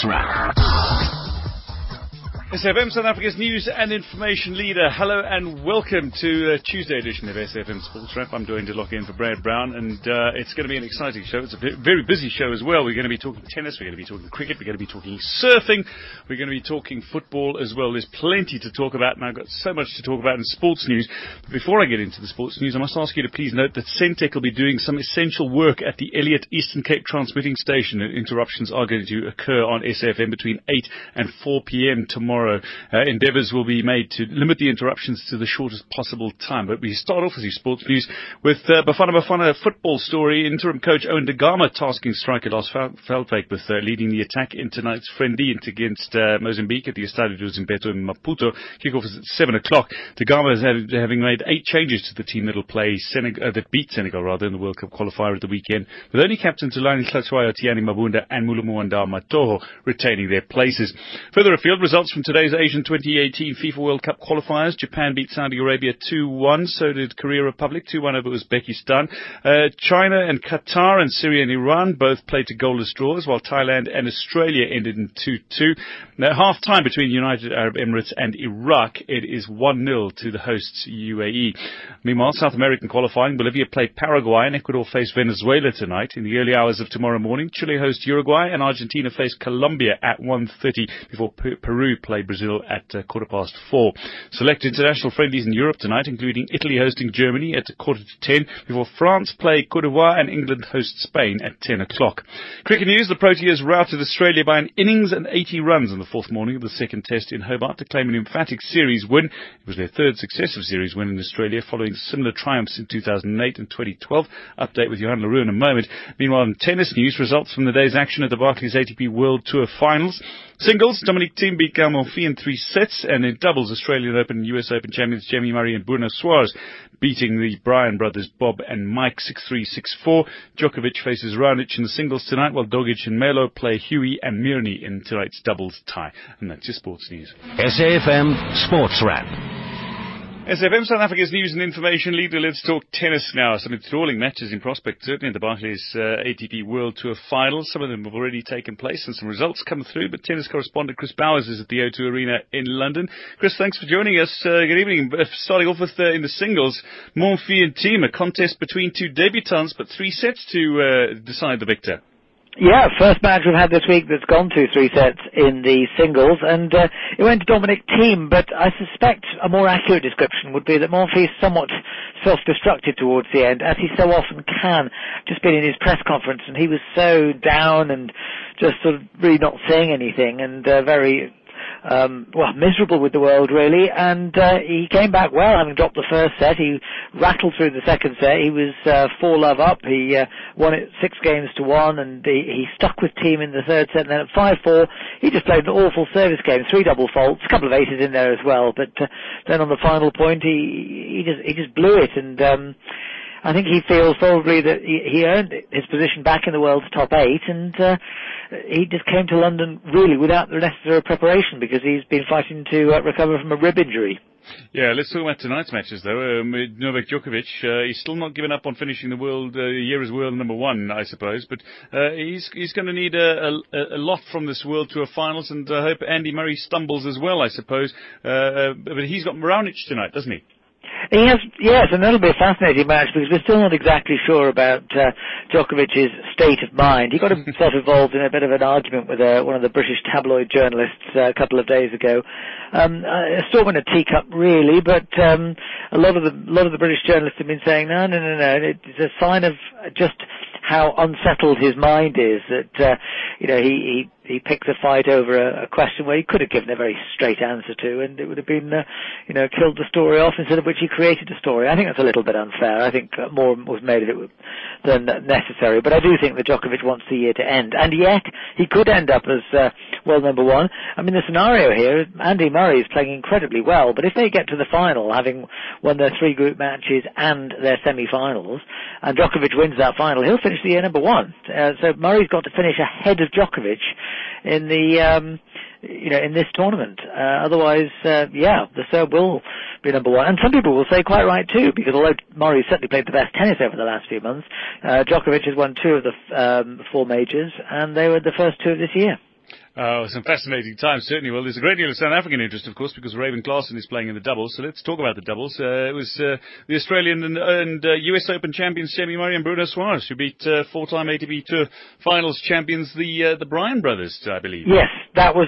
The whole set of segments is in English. track. SFM, South Africa's news and information leader. Hello and welcome to Tuesday edition of SFM Sports Wrap. I'm doing to lock in for Brad Brown, and it's going to be an exciting show. It's a very busy show as well. We're going to be talking tennis, we're going to be talking cricket, we're going to be talking surfing, we're going to be talking football as well. There's plenty to talk about, and I've got so much to talk about in sports news. But before I get into the sports news, I must ask you to please note that Centec will be doing some essential work at the Elliott Eastern Cape Transmitting Station. Interruptions are going to occur on SFM between 8 and 4 p.m. tomorrow. Endeavours will be made to limit the interruptions to the shortest possible time. But we start off with these sports news with Bafana Bafana football story. Interim coach Owen De Gama tasking striker Lascelle Feldt with leading the attack in tonight's friendly against Mozambique at the Estádio do Zimpeto in Maputo. Kickoff is at 7 o'clock. De Gama is having made 8 changes to the team that will play that beat Senegal in the World Cup qualifier at the weekend, with only captains Ulani Hlatshwayo, Tiani Mabunda and Mulumuanda Matoho retaining their places. Further afield, results from today's Asian 2018 FIFA World Cup qualifiers. Japan beat Saudi Arabia 2-1. So did Korea Republic 2-1 over Uzbekistan. China and Qatar and Syria and Iran both played to goalless draws, while Thailand and Australia ended in 2-2. Now, half time between United Arab Emirates and Iraq, it is 1-0 to the hosts UAE. Meanwhile, South American qualifying. Bolivia played Paraguay and Ecuador face Venezuela tonight. In the early hours of tomorrow morning, Chile hosts Uruguay and Argentina face Colombia at 1:30 before Peru play Brazil at 4:15. Select international friendlies in Europe tonight, including Italy hosting Germany at 9:45, before France play Côte d'Ivoire and England host Spain at 10 o'clock. Cricket news, the Proteas routed Australia by an innings and 80 runs on the fourth morning of the second test in Hobart to claim an emphatic series win. It was their third successive series win in Australia, following similar triumphs in 2008 and 2012. Update with Johan Leroux in a moment. Meanwhile, in tennis news, results from the day's action at the Barclays ATP World Tour Finals. Singles, Dominic Thiem beat Monfils in 3 sets, and in doubles, Australian Open and US Open champions Jamie Murray and Bruno Soares beating the Bryan brothers Bob and Mike 6-3, 6-4. Djokovic faces Raonic in the singles tonight, while Dogic and Melo play Huey and Mirny in tonight's doubles tie. And that's your sports news. SAFM Sports Wrap. SFM, South Africa's news and information leader. Let's talk tennis now. Some enthralling matches in prospect, certainly at the Barclays ATP World Tour Finals. Some of them have already taken place and some results come through, but tennis correspondent Chris Bowers is at the O2 Arena in London. Chris, thanks for joining us. Good evening. Starting off with, in the singles, Monfils and Thiem, a contest between two debutants, but 3 sets to decide the victor. Yeah, first match we've had this week that's gone to 3 sets in the singles, and it went to Dominic Thiem, but I suspect a more accurate description would be that Monfils somewhat self-destructed towards the end, as he so often can. Just been in his press conference, and he was so down and just sort of really not saying anything, and very... miserable with the world, really, and he came back well, having dropped the first set. He rattled through the second set. He was 4-love up. He won it 6-1, and he stuck with Thiem in the third set, and then at 5-4, he just played an awful service game, 3 double faults, a couple of aces in there as well, but then on the final point, he just blew it, and I think he feels probably that he earned his position back in the world's top 8, and he just came to London really without the necessary preparation because he's been fighting to recover from a rib injury. Yeah, let's talk about tonight's matches, though. Novak Djokovic, he's still not given up on finishing the year as world number 1, I suppose, but he's going to need a lot from this World Tour Finals, and I hope Andy Murray stumbles as well, I suppose. But he's got Raonic tonight, doesn't he? Yes, and that'll be a fascinating match because we're still not exactly sure about Djokovic's state of mind. He got himself involved in a bit of an argument with one of the British tabloid journalists a couple of days ago. A storm in a teacup, really, but a lot of the British journalists have been saying, no, it's a sign of just how unsettled his mind is that, he picked a fight over a question where he could have given a very straight answer to, and it would have been, killed the story off, instead of which he created a story. I think that's a little bit unfair. I think more was made of it than necessary. But I do think that Djokovic wants the year to end. And yet, he could end up as world number 1. I mean, the scenario here is Andy Murray is playing incredibly well, but if they get to the final, having won their 3 group matches and their semi-finals, and Djokovic wins that final, he'll finish the year number 1. So Murray's got to finish ahead of Djokovic in the in this tournament. Otherwise, the Serb will be number 1. And some people will say quite right too, because although Murray's certainly played the best tennis over the last few months, Djokovic has won 2 of the 4 majors, and they were the first 2 of this year. Some fascinating times, certainly. Well, there's a great deal of South African interest, of course, because Raven Klaasen is playing in the doubles. So let's talk about the doubles. It was the Australian and US Open champions Jamie Murray and Bruno Soares, who beat four-time ATP Tour Finals champions, the Bryan brothers, I believe. Yes, that was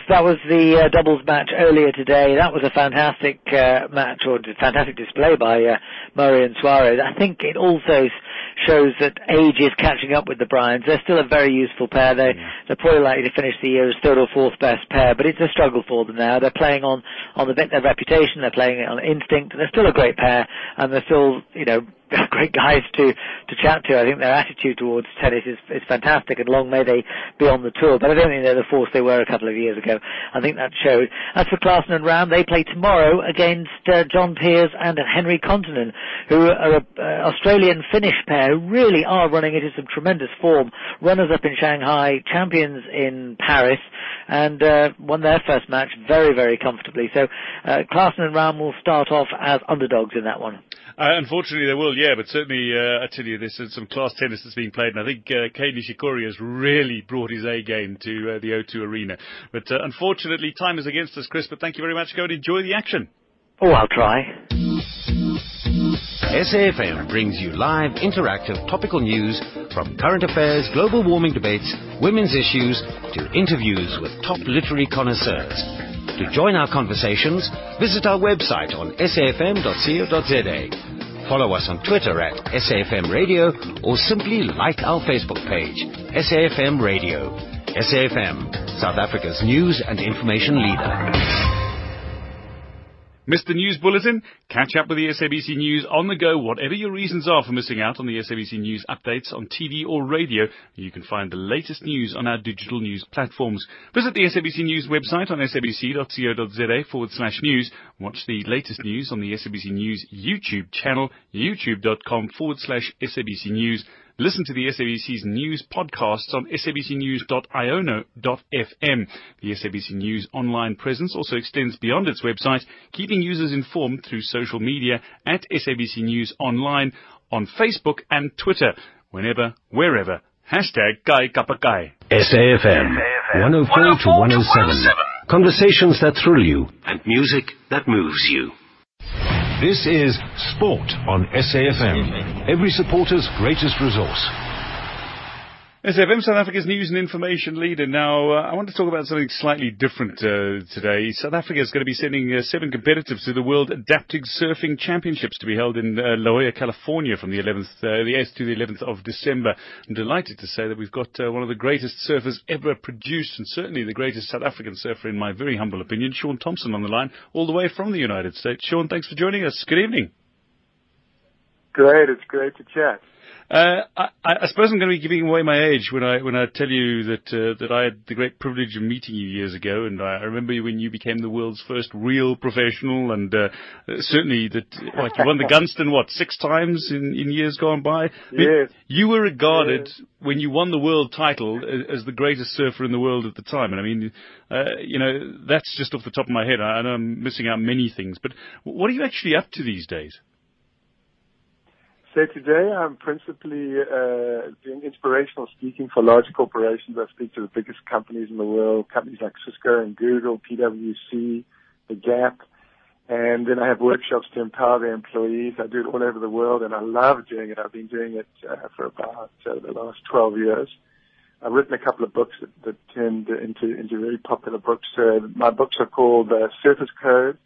the doubles match earlier today. That was a fantastic match, or fantastic display by Murray and Soares. I think it also shows that age is catching up with the Bryans. They're still a very useful pair. They're probably likely to finish the year as third or fourth best pair, but it's a struggle for them now. They're playing on their reputation, they're playing on instinct. They're still a great pair, and they're still, great guys to chat to. I think their attitude towards tennis is fantastic, and long may they be on the tour. But I don't think they're the force they were a couple of years ago. I think that showed. As for Klaasen and Rahm, they play tomorrow against John Peers and Henry Kontinen, who are an Australian-Finnish pair who really are running into some tremendous form. Runners-up in Shanghai, champions in Paris, and won their first match very, very comfortably. So Klaasen and Rahm will start off as underdogs in that one. Unfortunately, they will, yeah, but certainly, I tell you, there's some class tennis that's being played, and I think Kei Nishikori has really brought his A game to the O2 Arena. But unfortunately, time is against us, Chris, but thank you very much. Go and enjoy the action. Oh, I'll try. SAFM brings you live, interactive, topical news from current affairs, global warming debates, women's issues, to interviews with top literary connoisseurs. To join our conversations, visit our website on safm.co.za. Follow us on Twitter at SAFM Radio, or simply like our Facebook page, SAFM Radio. SAFM, South Africa's news and information leader. Missed the news bulletin? Catch up with the SABC News on the go, whatever your reasons are for missing out on the SABC News updates on TV or radio. You can find the latest news on our digital news platforms. Visit the SABC News website on sabc.co.za/news. Watch the latest news on the SABC News YouTube channel, youtube.com/SABC News. Listen to the SABC's news podcasts on sabcnews.iono.fm. The SABC News online presence also extends beyond its website, keeping users informed through social media at SABC News Online, on Facebook and Twitter, whenever, wherever. Hashtag Kai Kapakai. SAFM, 104 to 107. Conversations that thrill you and music that moves you. This is Sport on SAFM, every supporter's greatest resource. SFM, South Africa's news and information leader. Now, I want to talk about something slightly different today. South Africa is going to be sending 7 competitors to the World Adaptive Surfing Championships to be held in La Jolla, California, from the 8th to the 11th of December. I'm delighted to say that we've got one of the greatest surfers ever produced, and certainly the greatest South African surfer, in my very humble opinion, Shaun Thompson, on the line, all the way from the United States. Shaun, thanks for joining us. Good evening. Great. It's great to chat. I suppose I'm going to be giving away my age when I tell you that I had the great privilege of meeting you years ago, and I remember when you became the world's first real professional, and certainly you won the Gunston 6 times in years gone by. I mean, yes. You were regarded, yes, when you won the world title as the greatest surfer in the world at the time, and I mean, that's just off the top of my head. I know I'm missing out many things, but what are you actually up to these days? So today I'm principally doing inspirational speaking for large corporations. I speak to the biggest companies in the world, companies like Cisco and Google, PwC, The Gap, and then I have workshops to empower their employees. I do it all over the world, and I love doing it. I've been doing it for about the last 12 years. I've written a couple of books that turned into really popular books. My books are called Surface Code,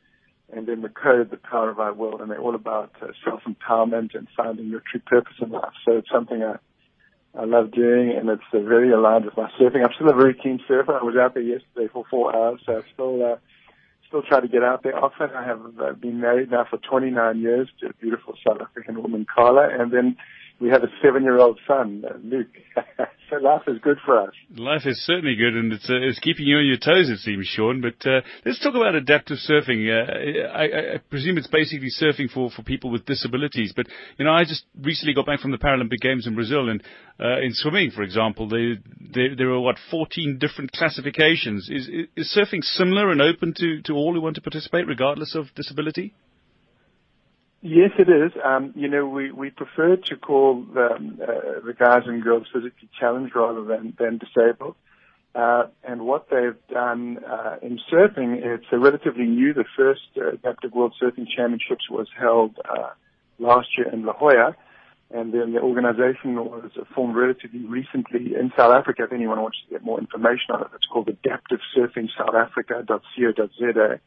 and then The Code, The Power of Our World, and they're all about self-empowerment and finding your true purpose in life. So it's something I love doing, and it's very aligned with my surfing. I'm still a very keen surfer. I was out there yesterday for 4 hours, so I still try to get out there often. I have been married now for 29 years to a beautiful South African woman, Carla, and then we have a 7-year-old son, Luke. So life is good for us. Life is certainly good, and it's keeping you on your toes, it seems, Shaun. But let's talk about adaptive surfing. I presume it's basically surfing for people with disabilities. But, I just recently got back from the Paralympic Games in Brazil, and in swimming, for example, there are, 14 different classifications. Is surfing similar and open to all who want to participate, regardless of disability? Yes, it is. We prefer to call the guys and girls physically challenged rather than disabled. And what they've done in surfing, it's a relatively new. The first Adaptive World Surfing Championships was held last year in La Jolla, and then the organization was formed relatively recently in South Africa. If anyone wants to get more information on it, it's called AdaptiveSurfingSouthAfrica.co.za.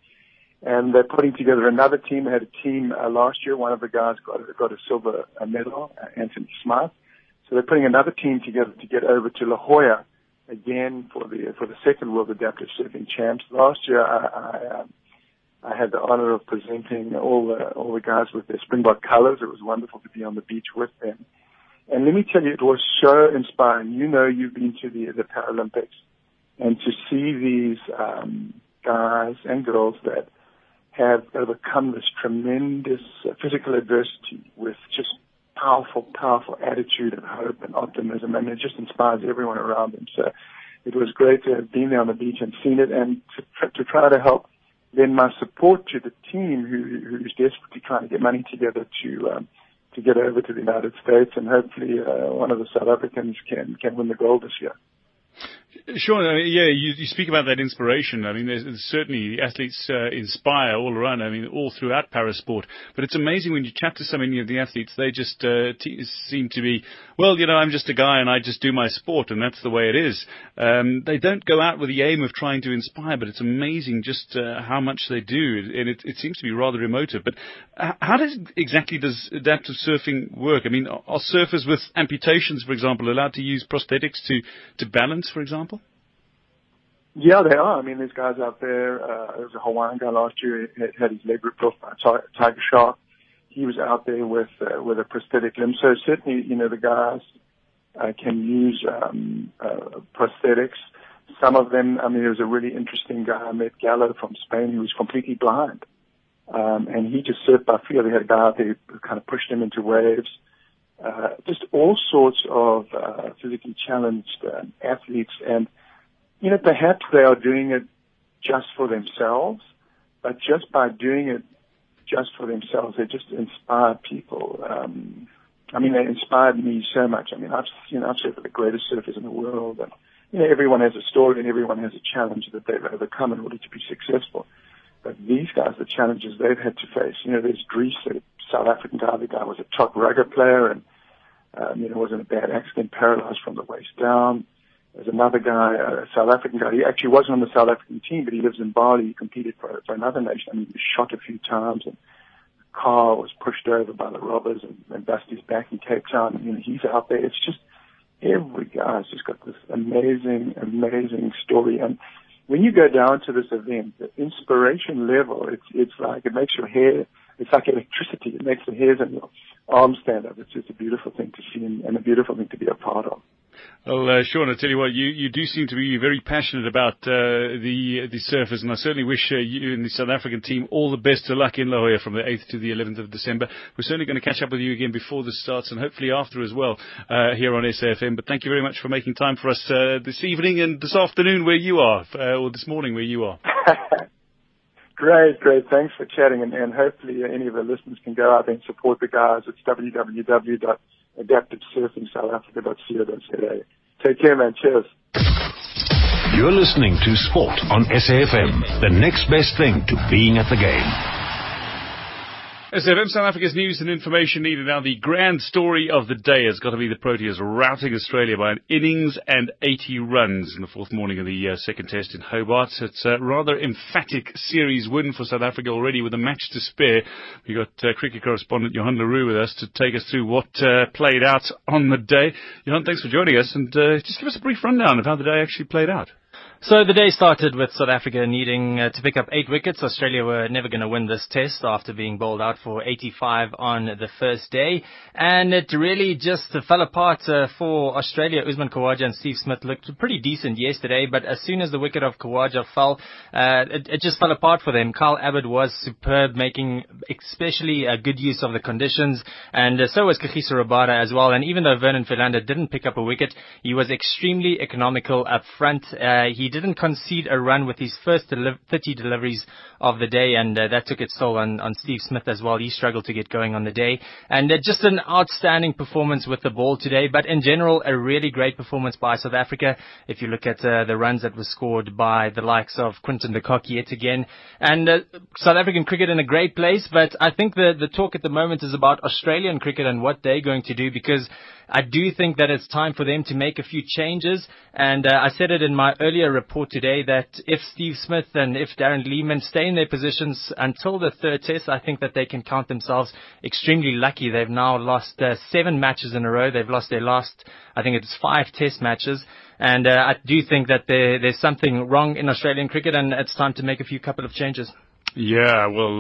And they're putting together another team. They had a team last year. One of the guys got a silver medal, Anthony Smith. So they're putting another team together to get over to La Jolla again for the second World Adaptive Surfing Champs. Last year, I had the honor of presenting all the guys with their Springbok colors. It was wonderful to be on the beach with them. And let me tell you, it was so inspiring. You know, you've been to the Paralympics, and to see these guys and girls that have overcome this tremendous physical adversity with just powerful attitude and hope and optimism. I mean, it just inspires everyone around them. So it was great to have been there on the beach and seen it, and to try to help lend my support to the team who's desperately trying to get money together to get over to the United States, and hopefully one of the South Africans can win the gold this year. Shaun, you speak about that inspiration. I mean, there's certainly athletes inspire all around. I mean, all throughout parasport. But it's amazing when you chat to so many of the athletes, they just seem to be, well, you know, I'm just a guy and I just do my sport, and that's the way it is. They don't go out with the aim of trying to inspire, but it's amazing just how much they do, and it seems to be rather emotive. But how exactly does adaptive surfing work? I mean, are surfers with amputations, for example, allowed to use prosthetics to balance, for example? Yeah, they are. I mean, there's guys out there. There was a Hawaiian guy last year who had his leg ripped off by a tiger shark. He was out there with a prosthetic limb. So certainly, you know, the guys can use prosthetics. Some of them, I mean, there was a really interesting guy I met, Gallo from Spain, who was completely blind. And he just surfed by feel. They had a guy out there who kind of pushed him into waves. Just all sorts of physically challenged athletes, and you know, perhaps they are doing it just for themselves, but just by doing it just for themselves, they just inspire people. I mean, they inspired me so much. I mean, I've surfed with the greatest surfers in the world, and you know, everyone has a story and everyone has a challenge that they've overcome in order to be successful. But these guys, the challenges they've had to face, you know, there's Greece, the South African guy. The guy was a top rugger player, and you know, was in a bad accident, paralyzed from the waist down. There's another guy, a South African guy. He actually wasn't on the South African team, but he lives in Bali. He competed for another nation. I mean, he was shot a few times, and the car was pushed over by the robbers and busted his back in Cape Town. You know, he's out there. It's just every guy's just got this amazing story. And when you go down to this event, the inspiration level, it's like it makes your hair, it's like electricity. It makes the hairs and your arms stand up. It's just a beautiful thing to see and a beautiful thing to be a part of. Well, Shaun, I tell you what, you do seem to be very passionate about the surfers, and I certainly wish you and the South African team all the best of luck in La Jolla from the 8th to the 11th of December. We're certainly going to catch up with you again before this starts, and hopefully after as well, here on SAFM. But thank you very much for making time for us this evening and this afternoon where you are, or this morning where you are. Great. Thanks for chatting, and hopefully any of the listeners can go out there and support the guys. It's www.AdaptiveSurfingSouthAfrica.co.za. Take care, man. Cheers. You're listening to Sport on SAFM, the next best thing to being at the game. SFM, South Africa's news and information needed. Now, the grand story of the day has got to be the Proteas routing Australia by an innings and 80 runs in the fourth morning of the second test in Hobart. It's a rather emphatic series win for South Africa already with a match to spare. We've got cricket correspondent Johan le Roux with us to take us through what played out on the day. Johan, thanks for joining us, and just give us a brief rundown of how the day actually played out. So the day started with South Africa needing to pick up 8 wickets. Australia were never going to win this test after being bowled out for 85 on the first day. And it really just fell apart for Australia. Usman Khawaja and Steve Smith looked pretty decent yesterday, but as soon as the wicket of Khawaja fell, it just fell apart for them. Kyle Abbott was superb, making especially a good use of the conditions, and so was Kagiso Rabada as well. And even though Vernon Philander didn't pick up a wicket, he was extremely economical up front. He didn't concede a run with his first 30 deliveries of the day, and that took its toll on Steve Smith as well. He struggled to get going on the day, and just an outstanding performance with the ball today, but in general a really great performance by South Africa if you look at the runs that were scored by the likes of Quinton de Kock yet again. And South African cricket in a great place, but I think the talk at the moment is about Australian cricket and what they're going to do, because I do think that it's time for them to make a few changes. And I said it in my earlier report today that if Steve Smith and if Darren Lehmann stay in their positions until the third test, I think that they can count themselves extremely lucky. They've now lost 7 matches in a row. They've lost their last, I think it's 5 test matches. And I do think that there's something wrong in Australian cricket, and it's time to make a couple of changes. Yeah, well,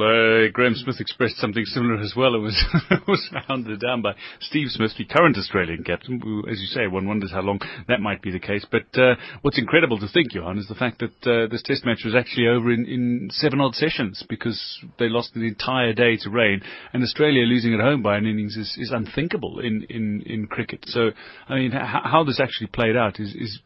Graham Smith expressed something similar as well. It was hounded down by Steve Smith, the current Australian captain, who, as you say, one wonders how long that might be the case. But what's incredible to think, Johan, is the fact that this test match was actually over in 7-odd sessions, because they lost an entire day to rain, and Australia losing at home by an innings is unthinkable in cricket. So, I mean, how this actually played out is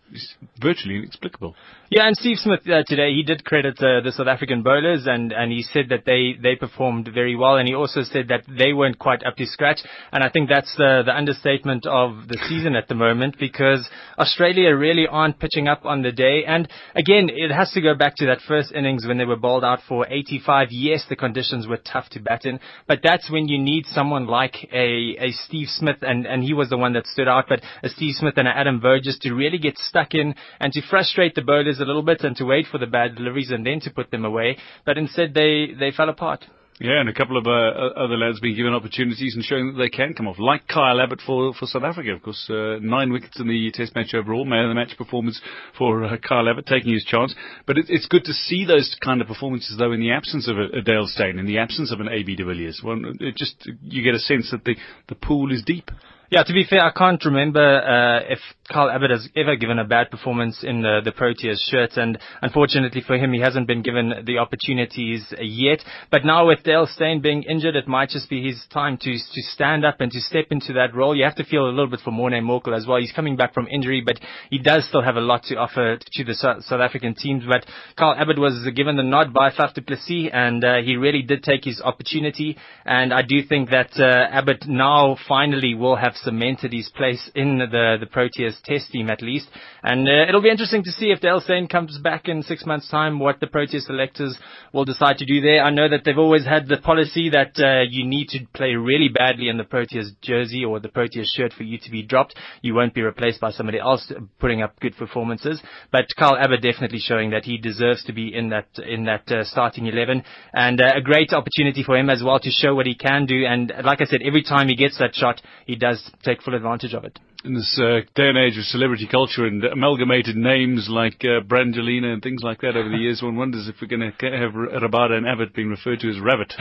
virtually inexplicable. Yeah, and Steve Smith today, he did credit the South African bowlers, and he said that they performed very well, and he also said that they weren't quite up to scratch. And I think that's the understatement of the season at the moment, because Australia really aren't pitching up on the day. And again, it has to go back to that first innings when they were bowled out for 85. Yes, the conditions were tough to bat in, but that's when you need someone like a Steve Smith, and he was the one that stood out, but a Steve Smith and an Adam Burgess to really get stuck in and to frustrate the bowlers a little bit and to wait for the bad deliveries and then to put them away. But instead they fell apart. Yeah, and a couple of other lads being given opportunities and showing that they can come off, like Kyle Abbott for South Africa. Of course, 9 wickets in the test match overall, man of the match performance for Kyle Abbott, taking his chance. But it's good to see those kind of performances, though, in the absence of a Dale Steyn, in the absence of an A. B. de Villiers. One, it just, you get a sense that the pool is deep. Yeah, to be fair, I can't remember if Kyle Abbott has ever given a bad performance in the Proteas shirt, and unfortunately for him, he hasn't been given the opportunities yet. But now with Dale Steyn being injured, it might just be his time to stand up and to step into that role. You have to feel a little bit for Morné Morkel as well. He's coming back from injury, but he does still have a lot to offer to the South African teams. But Kyle Abbott was given the nod by Faf du Plessis, and he really did take his opportunity. And I do think that Abbott now finally will have cemented his place in the Proteas test team, at least. And it'll be interesting to see if Dale Steyn comes back in 6 months' time, what the Proteas selectors will decide to do there. I know that they've always had the policy that you need to play really badly in the Proteas jersey or the Proteas shirt for you to be dropped. You won't be replaced by somebody else putting up good performances. But Kyle Abbott definitely showing that he deserves to be in that starting 11. And a great opportunity for him as well to show what he can do. And like I said, every time he gets that shot, he does take full advantage of it. In this day and age of celebrity culture and amalgamated names like Brangelina and things like that over the years, one wonders if we're going to have Rabada and Abbott being referred to as Rabbit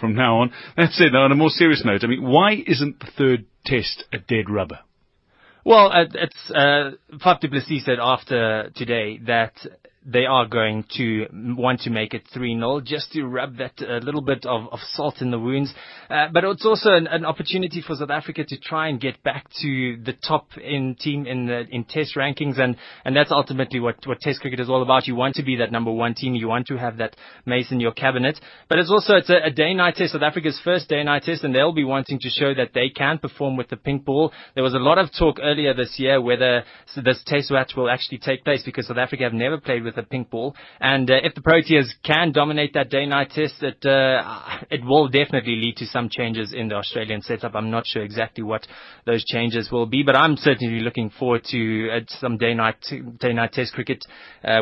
from now on. That's it. Now, on a more serious note, I mean, why isn't the third test a dead rubber? Well, it's Faf du Plessis said after today that they are going to want to make it 3-0 just to rub that little bit of salt in the wounds. But it's also an opportunity for South Africa to try and get back to the top in team in test rankings. And that's ultimately what test cricket is all about. You want to be that number one team. You want to have that ace in your cabinet. But it's also, it's a day-night test, South Africa's first day-night test, and they'll be wanting to show that they can perform with the pink ball. There was a lot of talk earlier this year whether this test match will actually take place, because South Africa have never played with a pink ball, and if the Proteas can dominate that day-night test, it will definitely lead to some changes in the Australian setup. I'm not sure exactly what those changes will be, but I'm certainly looking forward to some day-night test cricket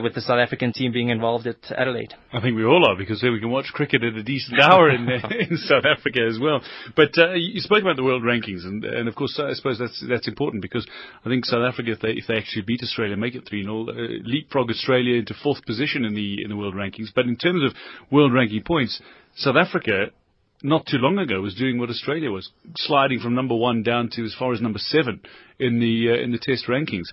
with the South African team being involved at Adelaide. I think we all are, because here we can watch cricket at a decent hour in South Africa as well. But you spoke about the world rankings, and of course I suppose that's important, because I think South Africa, if they actually beat Australia, make it 3-0, leapfrog Australia into 4th position in the world rankings. But in terms of world ranking points, South Africa not too long ago was doing what Australia was, sliding from number 1 down to as far as number 7 in the test rankings.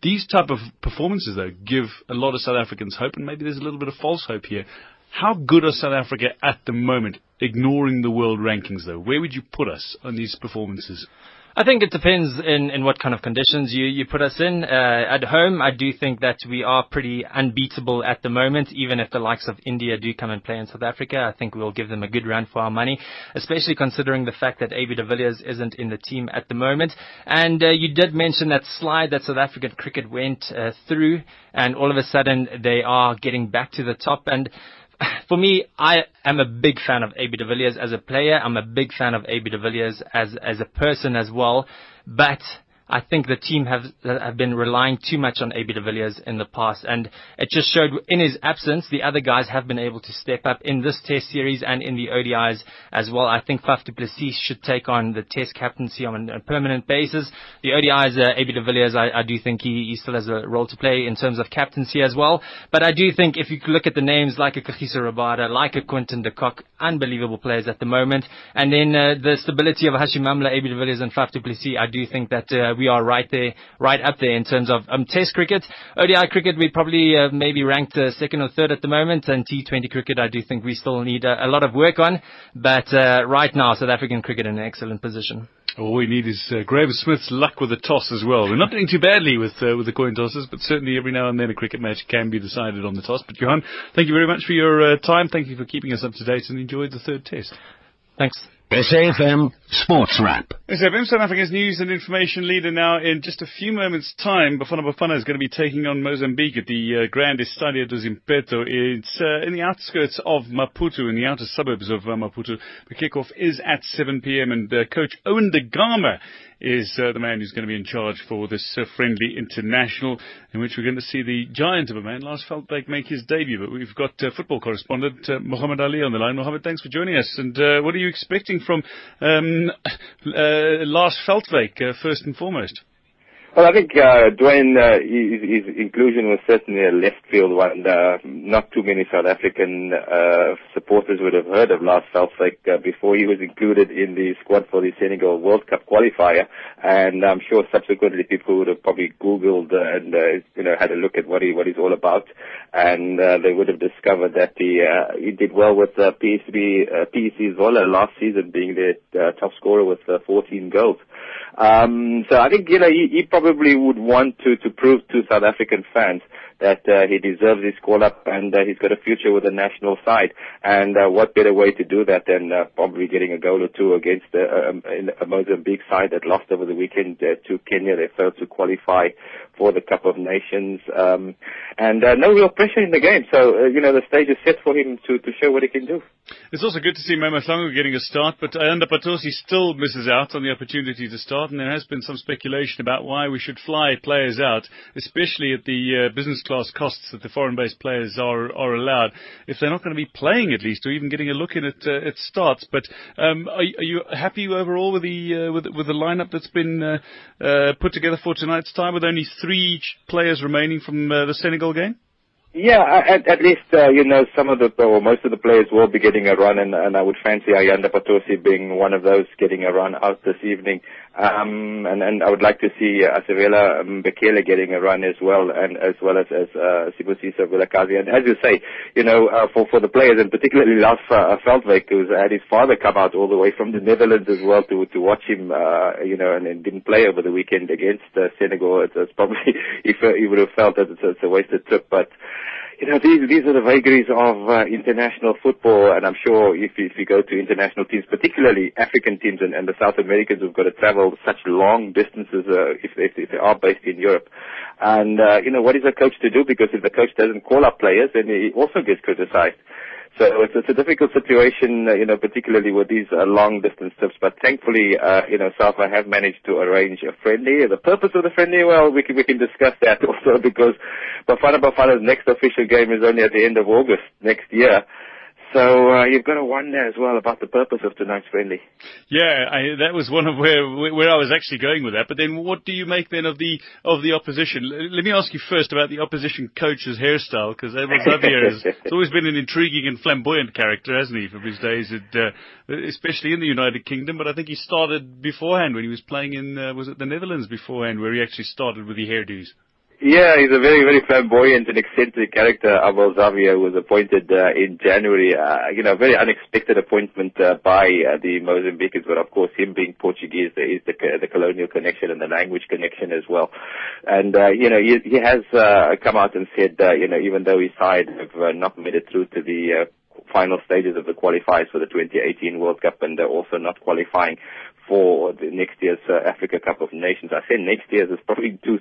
These type of performances, though, give a lot of South Africans hope, and maybe there's a little bit of false hope here. How good are South Africa at the moment, ignoring the world rankings, though? Where would you put us on these performances? I think it depends in what kind of conditions you put us in. At home, I do think that we are pretty unbeatable at the moment. Even if the likes of India do come and play in South Africa, I think we'll give them a good run for our money, especially considering the fact that A. B. de Villiers isn't in the team at the moment. And you did mention that slide that South African cricket went through, and all of a sudden they are getting back to the top. And for me, I am a big fan of A. B. de Villiers as a player. I'm a big fan of A. B. de Villiers as a person as well. But I think the team have been relying too much on A. B. de Villiers in the past. And it just showed in his absence, the other guys have been able to step up in this Test series and in the ODIs as well. I think Faf du Plessis should take on the Test captaincy on a permanent basis. The ODIs, A. B. de Villiers, I do think he still has a role to play in terms of captaincy as well. But I do think if you look at the names like a Kagiso Rabada, like a Quinton de Kock, unbelievable players at the moment. And then the stability of Hashim Amla, A. B. de Villiers and Faf du Plessis, I do think that we are right there, right up there in terms of Test cricket. ODI cricket, we probably maybe ranked second or third at the moment. And T20 cricket, I do think we still need a lot of work on. But right now, South African cricket in an excellent position. All we need is Graeme Smith's luck with the toss as well. We're not doing too badly with the coin tosses, but certainly every now and then a cricket match can be decided on the toss. But Johan, thank you very much for your time. Thank you for keeping us up to date, and enjoy the third Test. Thanks. SAFM Sports Wrap. SAFM, South Africa's news and information leader now. In just a few moments' time, Bafana Bafana is going to be taking on Mozambique at the Grand Estádio do Zimpeto. It's in the outskirts of Maputo, in the outer suburbs of Maputo. The kickoff is at 7 p.m. and coach Owen De Gama is the man who's going to be in charge for this friendly international, in which we're going to see the giant of a man, Lascelle Feldt, make his debut. But we've got football correspondent Mohammed Ali on the line. Mohammed, thanks for joining us. And what are you expecting from Lascelle Feldt, first and foremost? Well, I think Dwayne, his inclusion was certainly a left-field one. Not too many South African supporters would have heard of Lascelle Feldt before he was included in the squad for the Senegal World Cup qualifier, and I'm sure subsequently people would have probably Googled and had a look at what he's all about, and they would have discovered that he did well with PEC Zola last season, being their top scorer with 14 goals. So I think he probably would want to prove to South African fans that he deserves his call-up and he's got a future with the national side. And what better way to do that than probably getting a goal or two against a Mozambique side that lost over the weekend to Kenya. They failed to qualify for the Cup of Nations. And no real pressure in the game. So, the stage is set for him to show what he can do. It's also good to see Mama Hlangu getting a start, but Ayanda Patosi still misses out on the opportunity to start. And there has been some speculation about why we should fly players out, especially at the business class costs that the foreign-based players are allowed, if they're not going to be playing at least, or even getting a look in at starts. But are you happy overall with the lineup that's been put together for tonight's time, with only 3 players remaining from the Senegal game? Yeah, at least, most of the players will be getting a run, and I would fancy Ayanda Patosi being one of those getting a run out this evening. And I would like to see Asevela Bekele getting a run as well, and as well as Sibusisa Vilakazi. And as you say, for the players, and particularly Lascelle Feldt, who's had his father come out all the way from the Netherlands as well to watch him, and didn't play over the weekend against Senegal. It's probably, if he would have felt that it's a wasted trip, but these are the vagaries of international football, and I'm sure if you go to international teams, particularly African teams and the South Americans who've got to travel such long distances if they are based in Europe. And, what is a coach to do? Because if the coach doesn't call up players, then he also gets criticized. So it's a difficult situation, particularly with these long-distance trips. But thankfully, SAFA have managed to arrange a friendly. The purpose of the friendly, well, we can discuss that also, because Bafana Bafana's next official game is only at the end of August next year. So you've got to wonder as well about the purpose of tonight's friendly. Yeah, that was one of where I was actually going with that. But then, what do you make then of the opposition? Let me ask you first about the opposition coach's hairstyle, because Abel Xavier has always been an intriguing and flamboyant character, hasn't he, from his days, especially in the United Kingdom. But I think he started beforehand when he was playing in the Netherlands beforehand, where he actually started with the hairdos. Yeah, he's a very, very flamboyant and eccentric character, Abel Xavier, who was appointed in January. A very unexpected appointment by the Mozambicans, but of course, him being Portuguese, there is the colonial connection and the language connection as well. And, he has come out and said, even though his side have not made it through to the final stages of the qualifiers for the 2018 World Cup and also not qualifying for the next year's Africa Cup of Nations. I say next year's is probably 2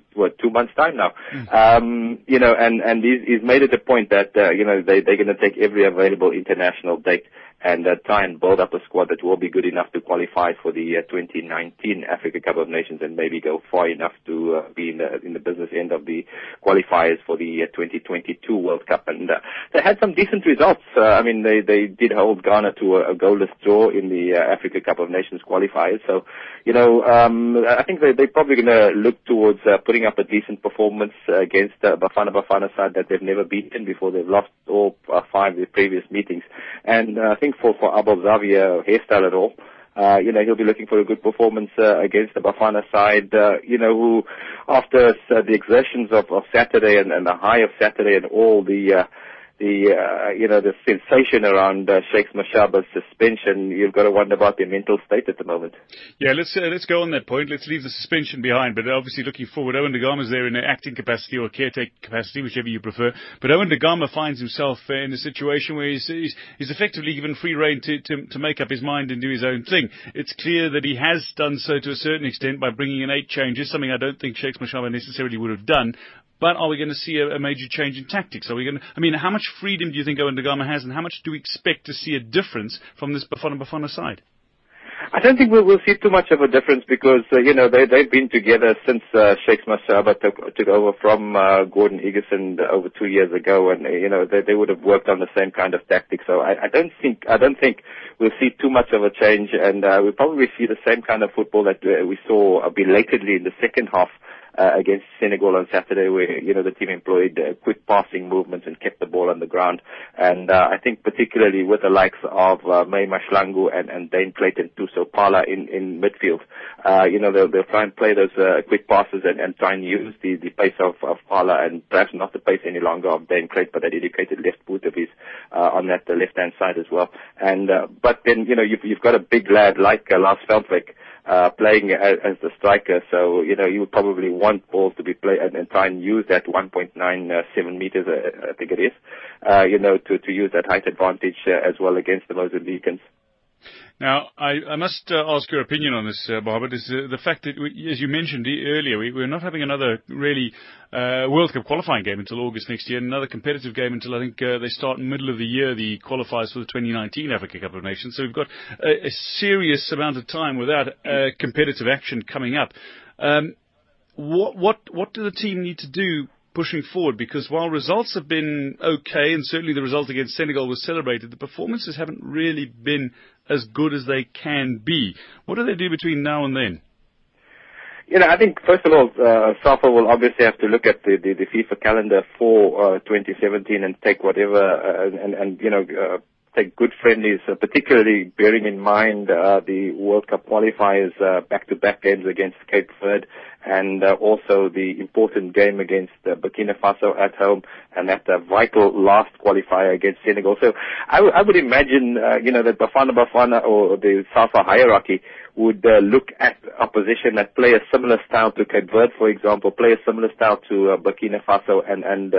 months' time now. And he's made it a point that, they're going to take every available international date and try and build up a squad that will be good enough to qualify for the 2019 Africa Cup of Nations and maybe go far enough to be in the business end of the qualifiers for the 2022 World Cup. And they had some decent results. They did hold Ghana to a goalless draw in the Africa Cup of Nations qualifiers. So, I think they're probably going to look towards putting up a decent performance against Bafana Bafana side that they've never beaten before. They've lost all five of their previous meetings. And I think for Abel Xavier, hairstyle at all, he'll be looking for a good performance against the Bafana side, who after the exertions of Saturday and the high of Saturday and all the sensation around Sheikh Mashaba's suspension, you've got to wonder about their mental state at the moment. Yeah, let's go on that point. Let's leave the suspension behind, but obviously looking forward, Owen De Gama is there in an acting capacity or a caretaker capacity, whichever you prefer. But Owen De Gama finds himself in a situation where he's effectively given free rein to make up his mind and do his own thing. It's clear that he has done so to a certain extent by bringing in 8 changes, something I don't think Sheikh Mashaba necessarily would have done. But are we going to see a major change in tactics? How much freedom do you think Owen De Gama has, and how much do we expect to see a difference from this Bafana Bafana side? I don't think we'll see too much of a difference because, they've been together since Sheikh Masaba took over from Gordon Egerton over 2 years ago, and, they would have worked on the same kind of tactics. So I don't think we'll see too much of a change, and we'll probably see the same kind of football that we saw belatedly in the second half against Senegal on Saturday, where the team employed quick passing movements and kept the ball on the ground. And I think particularly with the likes of May Mashlangu and Dane Clayton Tuso Pala in midfield, they'll try and play those quick passes and try and use the pace of Pala, and perhaps not the pace any longer of Dane Clayton, but that educated left boot of his on that left hand side as well. And but then you've got a big lad like Lascelle Feldt playing as the striker, so you would probably want balls to be played and try and use that 1.97 meters, I think it is, to use that height advantage as well against the Mozambicans. Now, I must ask your opinion on this, Mohamed, is the fact that, as you mentioned earlier, we're not having another really World Cup qualifying game until August next year, and another competitive game until I think they start in the middle of the year, the qualifiers for the 2019 Africa Cup of Nations. So we've got a serious amount of time without competitive action coming up. What do the team need to do pushing forward? Because while results have been okay, and certainly the result against Senegal was celebrated, the performances haven't really been as good as they can be. What do they do between now and then? I think, first of all, SAFA will obviously have to look at the FIFA calendar for 2017 and take whatever, take good friendlies, particularly bearing in mind the World Cup qualifiers, back-to-back games against Cape Verde, and also the important game against Burkina Faso at home, and that vital last qualifier against Senegal. So I would imagine, that Bafana Bafana or the SAFA hierarchy would look at opposition that play a similar style to Cape Verde, for example, play a similar style to Burkina Faso and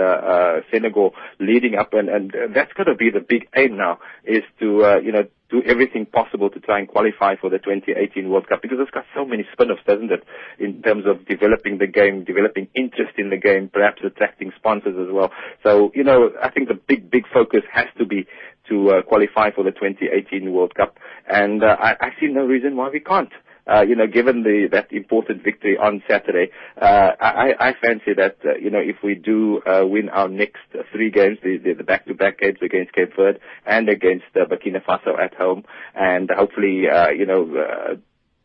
Senegal leading up. And that's going to be the big aim now, is to, do everything possible to try and qualify for the 2018 World Cup, because it's got so many spin-offs, doesn't it, in terms of developing the game, developing interest in the game, perhaps attracting sponsors as well. So, I think the big focus has to be to qualify for the 2018 World Cup, and I see no reason why we can't. Given that important victory on Saturday, I fancy that, if we do win our next 3 games, the back-to-back games against Cape Verde and against Burkina Faso at home, and hopefully,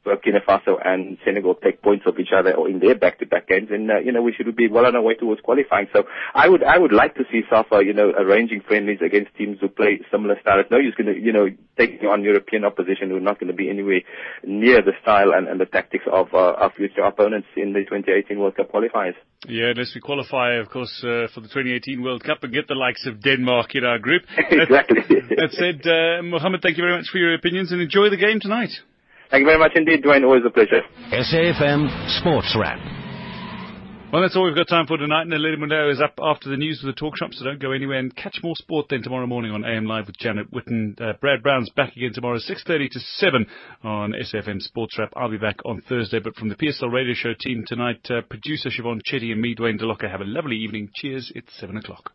Burkina Faso and Senegal take points off each other or in their back-to-back games, and we should be well on our way towards qualifying. So I would like to see SAFA, arranging friendlies against teams who play similar style. It's no use going to, taking on European opposition who are not going to be anywhere near the style and the tactics of our future opponents in the 2018 World Cup qualifiers. Yeah, unless we qualify, of course, for the 2018 World Cup and get the likes of Denmark in our group. Exactly. That said, Mohammed, thank you very much for your opinions and enjoy the game tonight. Thank you very much indeed, Dwayne. Always a pleasure. SAFM Sports Wrap. Well, that's all we've got time for tonight. And Lady Mondeo is up after the news with the talk shop, so don't go anywhere. And catch more sport then tomorrow morning on AM Live with Janet Whitten. Brad Brown's back again tomorrow, 6:30 to 7 on SFM Sports Wrap. I'll be back on Thursday. But from the PSL Radio Show team tonight, producer Siobhan Chetty and me, Dwayne De Locker, have a lovely evening. Cheers. It's 7 o'clock.